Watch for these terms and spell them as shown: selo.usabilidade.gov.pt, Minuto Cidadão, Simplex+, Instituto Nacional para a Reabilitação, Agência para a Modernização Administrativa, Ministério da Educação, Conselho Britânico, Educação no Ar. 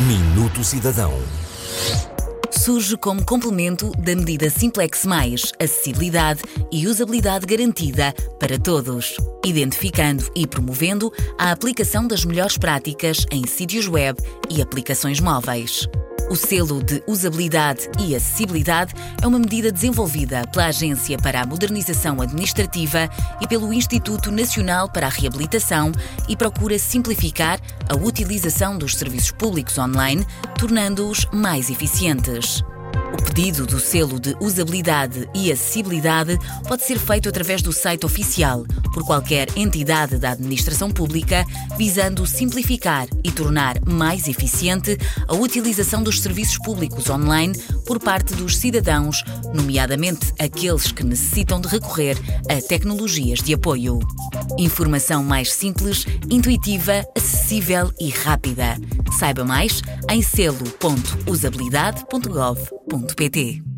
Minuto Cidadão. Surge como complemento da medida Simplex+, acessibilidade e usabilidade garantida para todos, identificando e promovendo a aplicação das melhores práticas em sítios web e aplicações móveis. O selo de usabilidade e acessibilidade é uma medida desenvolvida pela Agência para a Modernização Administrativa e pelo Instituto Nacional para a Reabilitação e procura simplificar a utilização dos serviços públicos online, tornando-os mais eficientes. O pedido do selo de usabilidade e acessibilidade pode ser feito através do site oficial, por qualquer entidade da administração pública, visando simplificar e tornar mais eficiente a utilização dos serviços públicos online por parte dos cidadãos, nomeadamente aqueles que necessitam de recorrer a tecnologias de apoio. Informação mais simples, intuitiva, acessível e rápida. Saiba mais em selo.usabilidade.gov.pt.